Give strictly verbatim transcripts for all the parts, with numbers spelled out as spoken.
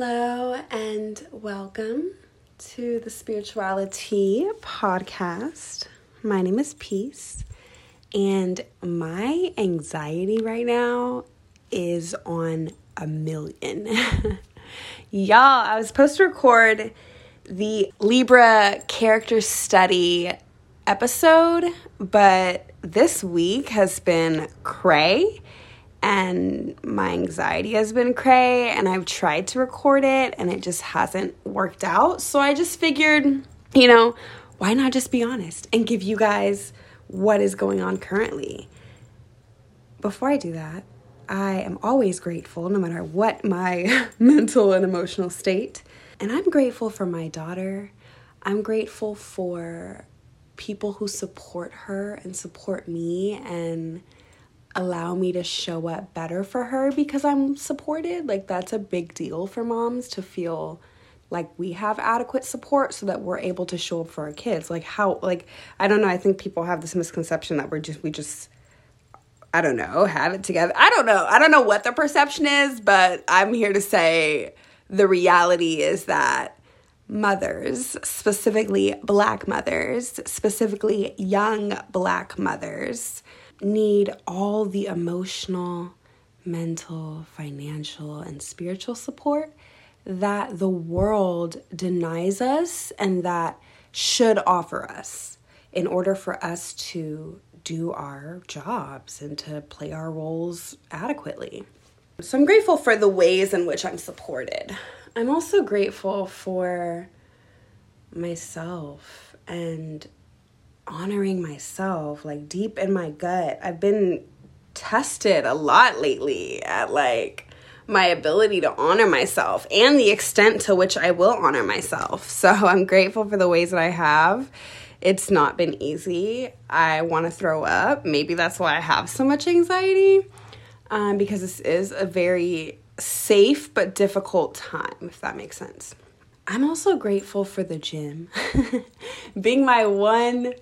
Hello and welcome to the Spirituality Podcast. My name is Peace, and my anxiety right now is on a million. Y'all, I was supposed to record the Libra character study episode, but this week has been cray. And my anxiety has been cray, and I've tried to record it, and it just hasn't worked out. So I just figured, you know, why not just be honest and give you guys what is going on currently? Before I do that, I am always grateful, no matter what my mental and emotional state. And I'm grateful for my daughter. I'm grateful for people who support her and support me and allow me to show up better for her because I'm supported. Like, that's a big deal for moms, to feel like we have adequate support so that we're able to show up for our kids. Like, how, like, I don't know. I think people have this misconception that we're just, we just, I don't know, have it together. I don't know. I don't know what the perception is, but I'm here to say the reality is that mothers, specifically Black mothers, specifically young Black mothers, need all the emotional, mental, financial, and spiritual support that the world denies us and that should offer us in order for us to do our jobs and to play our roles adequately. So I'm grateful for the ways in which I'm supported. I'm also grateful for myself and honoring myself, like, deep in my gut. I've been tested a lot lately at, like, my ability to honor myself and the extent to which I will honor myself. So I'm grateful for the ways that I have. It's not been easy. I want to throw up. Maybe that's why I have so much anxiety, um, because this is a very safe but difficult time, if that makes sense. I'm also grateful for the gym being my one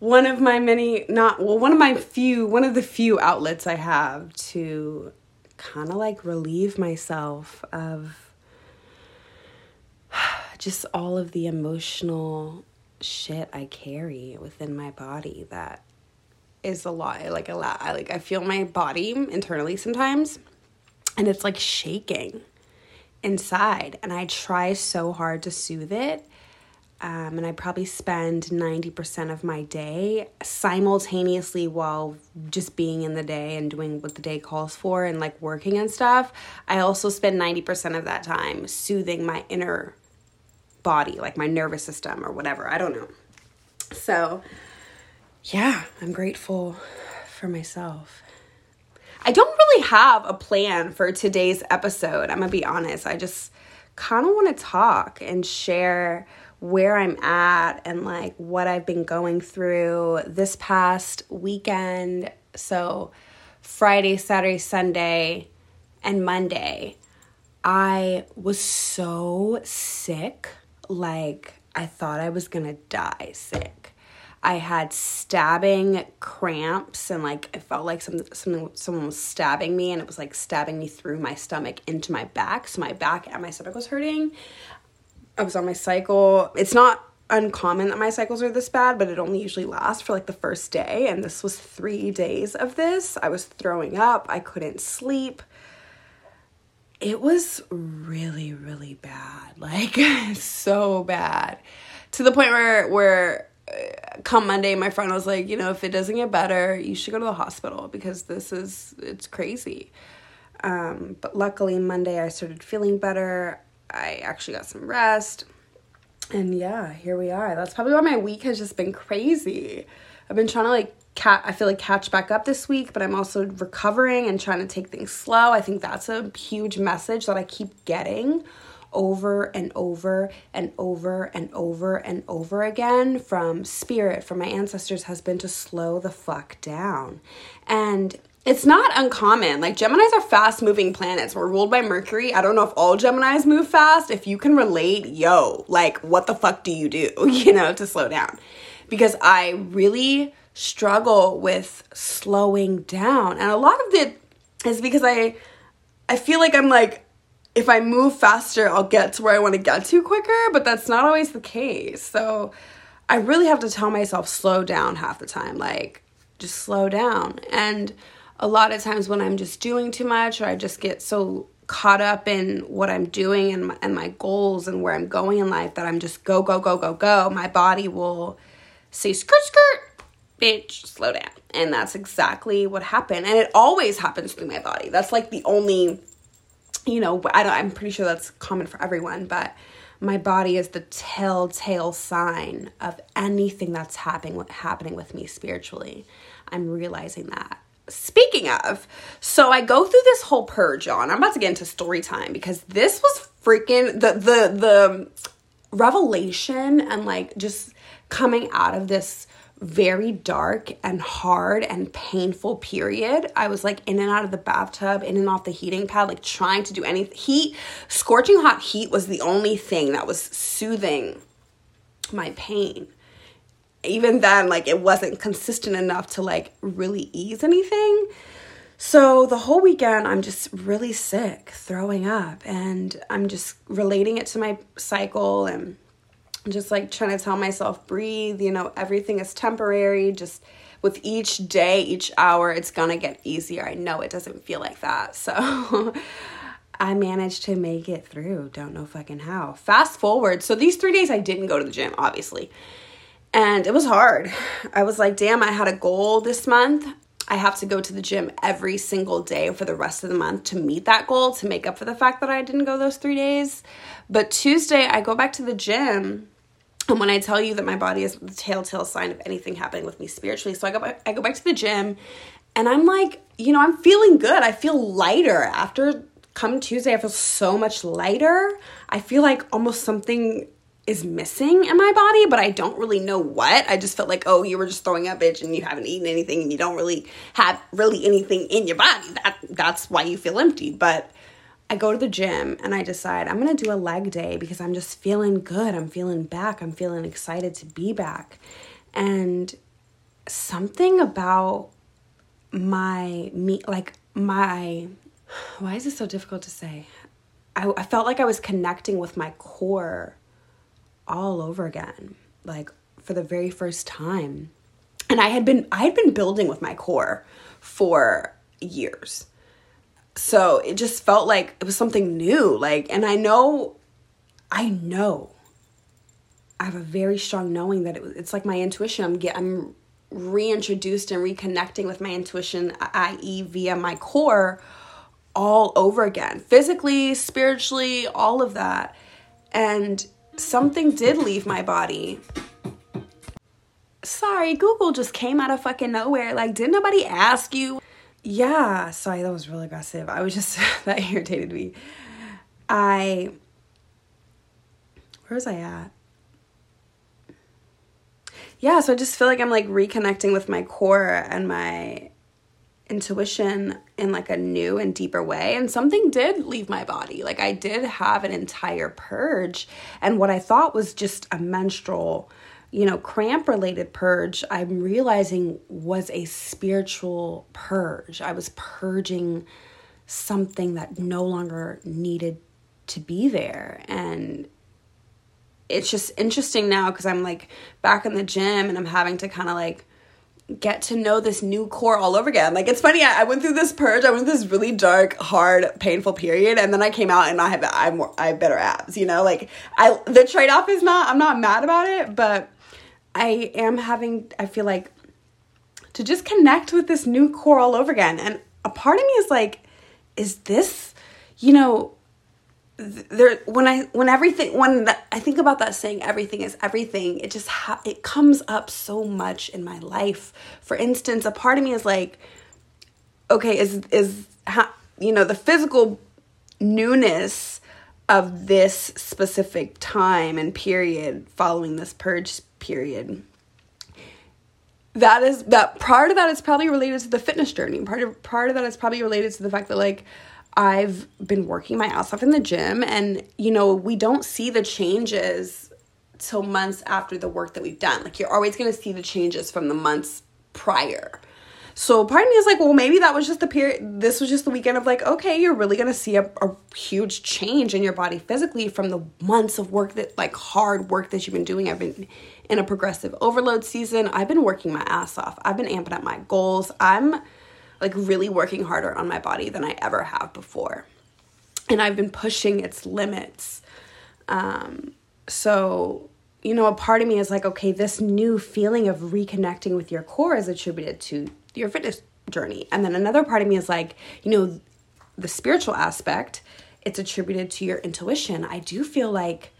One of my many, not, well, one of my few, one of the few outlets I have to kind of like relieve myself of just all of the emotional shit I carry within my body that is a lot, like a lot, I, like I feel my body internally sometimes, and it's like shaking inside, and I try so hard to soothe it. Um, and I probably spend ninety percent of my day simultaneously while just being in the day and doing what the day calls for and like working and stuff. I also spend ninety percent of that time soothing my inner body, like my nervous system or whatever. I don't know. So yeah, I'm grateful for myself. I don't really have a plan for today's episode. I'm gonna be honest. I just kind of want to talk and share where I'm at and like what I've been going through this past weekend. So Friday, Saturday, Sunday, and Monday, I was so sick. Like, I thought I was gonna die sick. I had stabbing cramps, and like I felt like some, some, someone was stabbing me, and it was like stabbing me through my stomach into my back. So my back and my stomach was hurting. I was on my cycle. It's not uncommon that my cycles are this bad, but it only usually lasts for like the first day. And this was three days of this. I was throwing up. I couldn't sleep. It was really, really bad. Like, so bad. To the point where, where uh, come Monday, my friend was like, you know, if it doesn't get better, you should go to the hospital because this is, it's crazy. Um, but luckily Monday I started feeling better. I actually got some rest, and yeah, here we are. That's probably why my week has just been crazy. I've been trying to like cat, I feel like catch back up this week, but I'm also recovering and trying to take things slow. I think that's a huge message that I keep getting over and over and over and over and over again from spirit, from my ancestors, has been to slow the fuck down. And it's not uncommon. Like, Geminis are fast-moving planets. We're ruled by Mercury. I don't know if all Geminis move fast. If you can relate, yo, like, what the fuck do you do, you know, to slow down? Because I really struggle with slowing down. And a lot of it is because I I feel like I'm, like, if I move faster, I'll get to where I want to get to quicker, but that's not always the case. So I really have to tell myself, slow down half the time, like just slow down. And a lot of times when I'm just doing too much, or I just get so caught up in what I'm doing and my, and my goals and where I'm going in life, that I'm just go, go, go, go, go, my body will say, skirt, skirt, bitch, slow down. And that's exactly what happened. And it always happens through my body. That's like the only, you know, I don't, I'm pretty sure that's common for everyone, but my body is the telltale sign of anything that's happening, happening with me spiritually. I'm realizing that. Speaking of, so I go through this whole purge, y'all, and I'm about to get into story time, because this was freaking, the the the revelation and like just coming out of this very dark and hard and painful period. I was like in and out of the bathtub, in and off the heating pad, like trying to do any heat. Scorching hot heat was the only thing that was soothing my pain. Even then, like, it wasn't consistent enough to like really ease anything. So the whole weekend, I'm just really sick, throwing up, and I'm just relating it to my cycle, and I'm just like trying to tell myself, breathe, you know, everything is temporary. Just with each day, each hour, it's gonna get easier. I know it doesn't feel like that. So I managed to make it through. Don't know fucking how. Fast forward. So these three days I didn't go to the gym, obviously. And it was hard. I was like, damn, I had a goal this month. I have to go to the gym every single day for the rest of the month to meet that goal, to make up for the fact that I didn't go those three days. But Tuesday, I go back to the gym. And when I tell you that my body is the telltale sign of anything happening with me spiritually, so I go back, I go back to the gym, and I'm like, you know, I'm feeling good. I feel lighter. After come Tuesday, I feel so much lighter. I feel like almost something is missing in my body, but I don't really know what. I just felt like, oh, you were just throwing up, bitch, and you haven't eaten anything, and you don't really have really anything in your body. That that's why you feel empty. But I go to the gym, and I decide I'm gonna do a leg day, because I'm just feeling good. I'm feeling back. I'm feeling excited to be back. And something about my me, like my, why is it so difficult to say? I, I felt like I was connecting with my core all over again, like for the very first time. And I had been I had been building with my core for years, so it just felt like it was something new. Like, and I know I know I have a very strong knowing that it, it's like my intuition. I'm get I'm reintroduced and reconnecting with my intuition, that is via my core, all over again, physically, spiritually, all of that. And something did leave my body. Sorry, Google just came out of fucking nowhere. Like, didn't nobody ask you? Yeah, sorry, that was really aggressive. I was just, that irritated me. I, where was I at? Yeah, so I just feel like I'm like reconnecting with my core and my intuition in like a new and deeper way. And something did leave my body. Like, I did have an entire purge, and what I thought was just a menstrual, you know, cramp related purge, I'm realizing was a spiritual purge. I was purging something that no longer needed to be there. And it's just interesting now, because I'm like back in the gym, and I'm having to kind of like get to know this new core all over again. Like, it's funny, I, I went through this purge, I went through this really dark, hard, painful period, and then I came out and I have I'm I have better abs, you know? Like, I the trade-off is not, I'm not mad about it, but I am having, I feel like, to just connect with this new core all over again. And a part of me is like, is this, you know, there when I when everything when the, I think about that saying, everything is everything, it just ha- it comes up so much in my life. For instance, a part of me is like, okay, is is ha- you know, the physical newness of this specific time and period following this purge period, that is that part of that is probably related to the fitness journey. Part of part of that is probably related to the fact that, like, I've been working my ass off in the gym, and, you know, we don't see the changes till months after the work that we've done. Like, you're always going to see the changes from the months prior. So part of me is like, well, maybe that was just the period. This was just the weekend of like, okay, you're really going to see a, a huge change in your body physically from the months of work that like hard work that you've been doing. I've been in a progressive overload season. I've been working my ass off. I've been amping up my goals. I'm like really working harder on my body than I ever have before. And I've been pushing its limits. Um, so, you know, a part of me is like, okay, this new feeling of reconnecting with your core is attributed to your fitness journey. And then another part of me is like, you know, the spiritual aspect, it's attributed to your intuition. I do feel like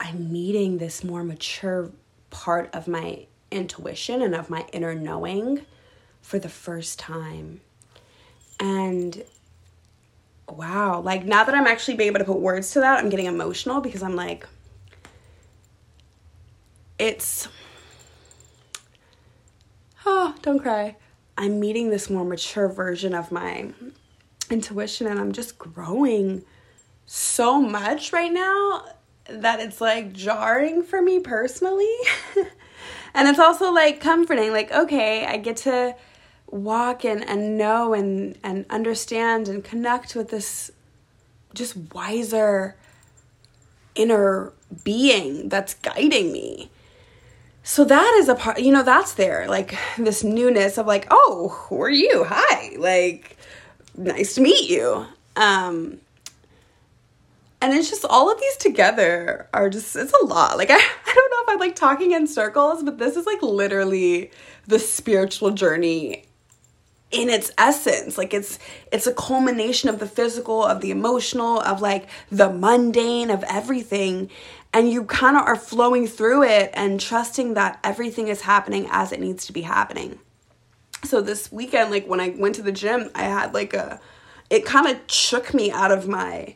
I'm meeting this more mature part of my intuition and of my inner knowing for the first time. And wow, like now that I'm actually being able to put words to that, I'm getting emotional because I'm like, it's, oh, don't cry. I'm meeting this more mature version of my intuition and I'm just growing so much right now that it's like jarring for me personally. And it's also like comforting, like, okay, I get to walk and, and know and, and understand and connect with this just wiser inner being that's guiding me. So that is a part, you know, that's there, like this newness of like, oh, who are you? Hi, like, nice to meet you. Um, and it's just all of these together are just, it's a lot. Like, I, I don't know if I'm like talking in circles, but this is like literally the spiritual journey in its essence. Like it's it's a culmination of the physical, of the emotional, of like the mundane, of everything. And you kind of are flowing through it and trusting that everything is happening as it needs to be happening. So this weekend, like when I went to the gym, I had like a, it kind of shook me out of my,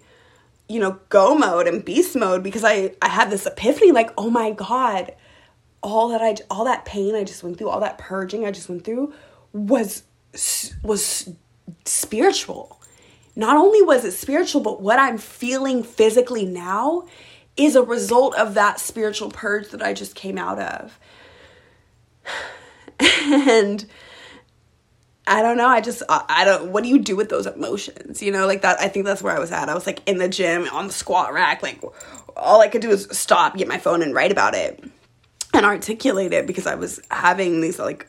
you know, go mode and beast mode because I, I had this epiphany like, oh my God, all that I, all that pain I just went through, all that purging I just went through was was spiritual. Not only was it spiritual, but what I'm feeling physically now is a result of that spiritual purge that I just came out of. And I don't know, I just, I don't, what do you do with those emotions? You know, like that, I think that's where I was at. I was like in the gym, on the squat rack, like all I could do is stop, get my phone and write about it and articulate it because I was having these like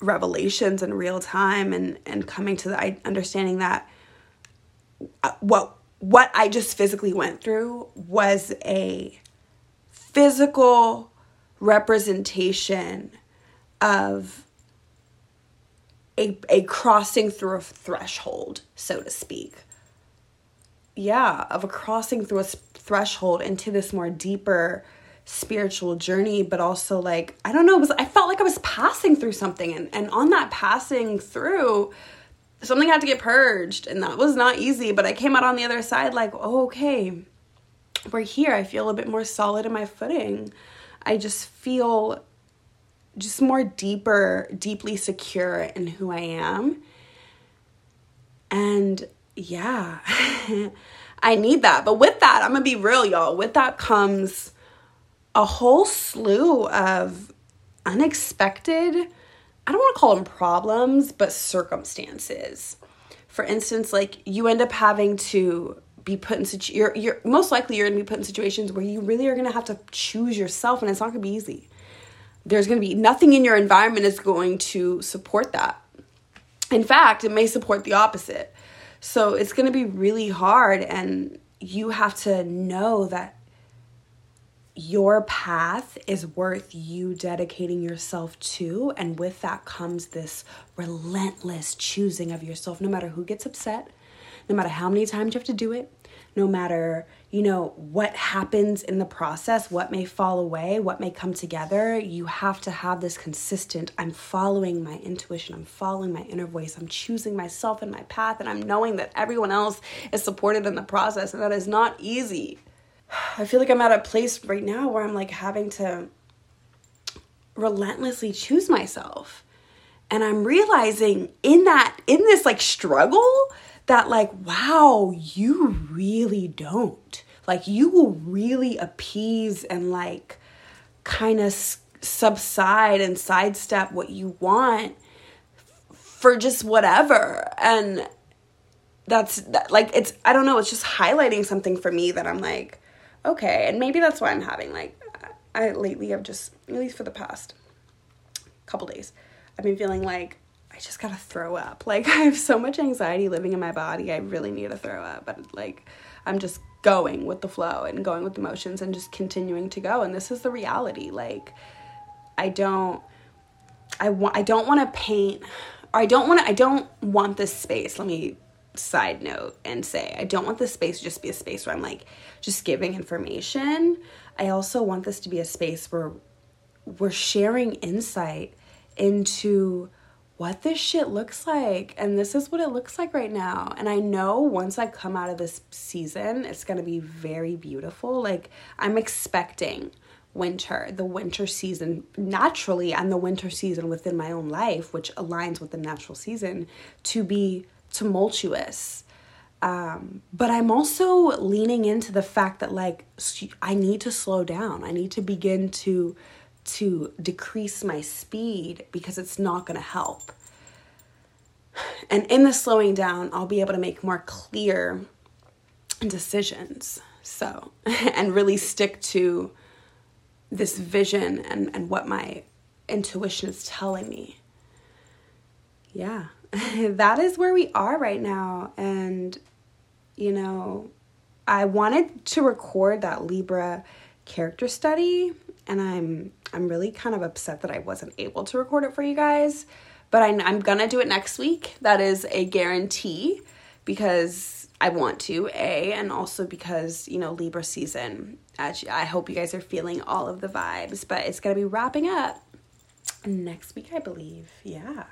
revelations in real time and, and coming to the understanding that what, what I just physically went through was a physical representation of a a crossing through a threshold, so to speak. Yeah, of a crossing through a threshold into this more deeper spiritual journey, but also like, I don't know, it was, I felt like I was passing through something and, and on that passing through, something had to get purged and that was not easy, but I came out on the other side like, oh, okay, we're here. I feel a bit more solid in my footing. I just feel just more deeper, deeply secure in who I am. And yeah, I need that. But with that, I'm gonna be real, y'all. With that comes a whole slew of unexpected, I don't want to call them problems, but circumstances. For instance, like you end up having to be put in situ- you're, you're most likely you're going to be put in situations where you really are going to have to choose yourself and it's not going to be easy. There's going to be nothing in your environment is going to support that. In fact, it may support the opposite. So it's going to be really hard and you have to know that your path is worth you dedicating yourself to. And with that comes this relentless choosing of yourself, no matter who gets upset, no matter how many times you have to do it, no matter, you know, what happens in the process, what may fall away, what may come together. You have to have this consistent, I'm following my intuition, I'm following my inner voice, I'm choosing myself and my path, and I'm knowing that everyone else is supported in the process, and that is not easy. I feel like I'm at a place right now where I'm like having to relentlessly choose myself. And I'm realizing in that, in this like struggle that like, wow, you really don't. Like you will really appease and like kind of subside and sidestep what you want for just whatever. And that's that, like, it's, I don't know, it's just highlighting something for me that I'm like, okay. And maybe that's why I'm having, like, I lately I've just, at least for the past couple days, I've been feeling like I just gotta throw up. Like, I have so much anxiety living in my body. I really need to throw up. But, like, I'm just going with the flow and going with the motions and just continuing to go. And this is the reality. Like, I don't, I want, I don't want to paint, or I don't want to, I don't want this space. Let me side note and say, I don't want this space to just be a space where I'm, like, just giving information. I also want this to be a space where we're sharing insight into what this shit looks like, and this is what it looks like right now. And I know once I come out of this season, it's gonna be very beautiful. Like, I'm expecting winter, the winter season naturally, and the winter season within my own life, which aligns with the natural season, to be tumultuous. Um, but I'm also leaning into the fact that, like, I need to slow down. I need to begin to to decrease my speed, because it's not going to help. And in the slowing down, I'll be able to make more clear decisions. So, and really stick to this vision and, and what my intuition is telling me. Yeah, that is where we are right now. And, you know, I wanted to record that Libra character study, and I'm I'm really kind of upset that I wasn't able to record it for you guys, but I, I'm gonna do it next week. That is a guarantee, because I want to, A, and also because, you know, Libra season, I hope you guys are feeling all of the vibes, but it's gonna be wrapping up next week, I believe. Yeah,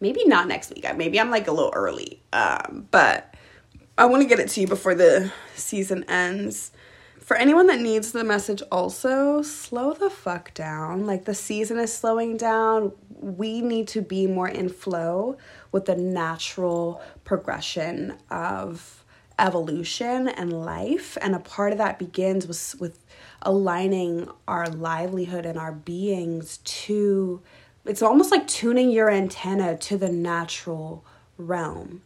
maybe not next week. Maybe I'm, like, a little early, um, but I want to get it to you before the season ends. For anyone that needs the message also, slow the fuck down. Like, the season is slowing down. We need to be more in flow with the natural progression of evolution and life. And a part of that begins with, with aligning our livelihood and our beings to, it's almost like tuning your antenna to the natural realm.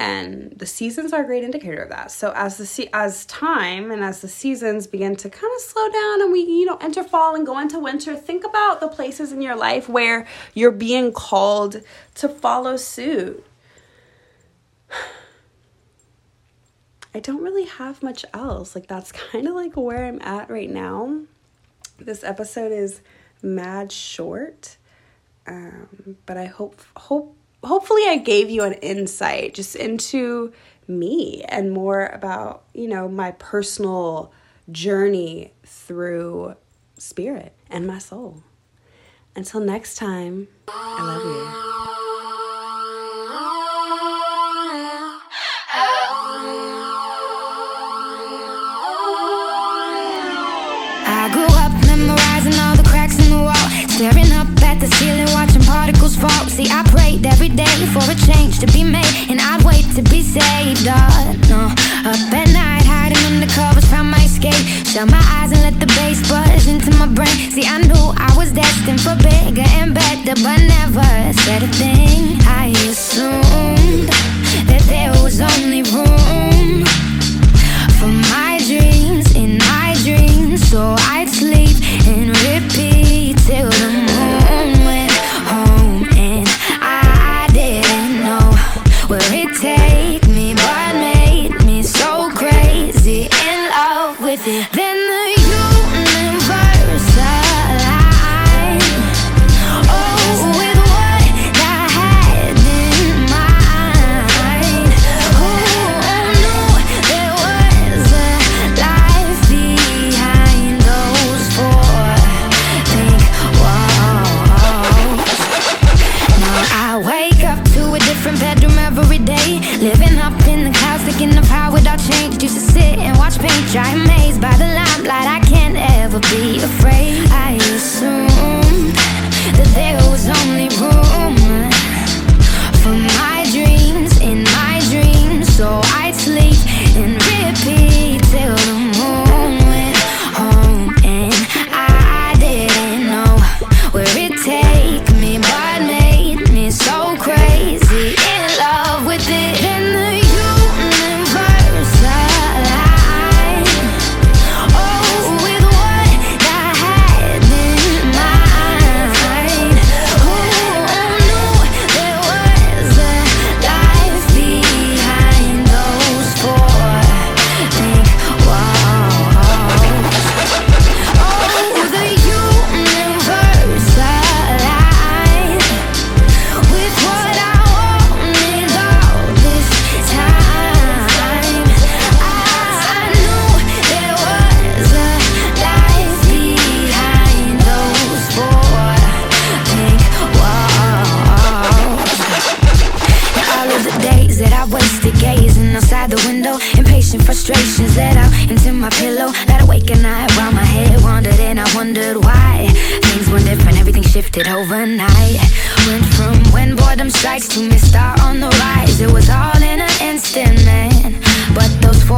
And the seasons are a great indicator of that. So as the se- as time and as the seasons begin to kind of slow down, and we, you know, enter fall and go into winter, think about the places in your life where you're being called to follow suit. I don't really have much else. Like, that's kind of like where I'm at right now. This episode is mad short, um, but I hope hope. Hopefully I gave you an insight just into me and more about, you know, my personal journey through spirit and my soul. Until next time, I love you. I grew up memorizing all the cracks in the wall, staring up at the ceiling, watching particles fall. See, I prayed every day for a change to be made, and I'd wait to be saved. Oh, no. Up at night, hiding under covers, found my escape. Shut my eyes and let the bass buzz into my brain. See, I knew I was destined for bigger and better, but never said a thing. I assumed that there was only room for my dreams in my dreams, so I'd sleep and repeat till the morning. Dry amazed by the limelight, I can't ever be afraid. I assumed that there was only room for my dreams in my dreams, so I'd sleep and repeat till the moon went home. And I didn't know where it'd take me, but made me so crazy. shifted overnight. Went from when boredom strikes to missed star on the rise. It was all in an instant, man. But those four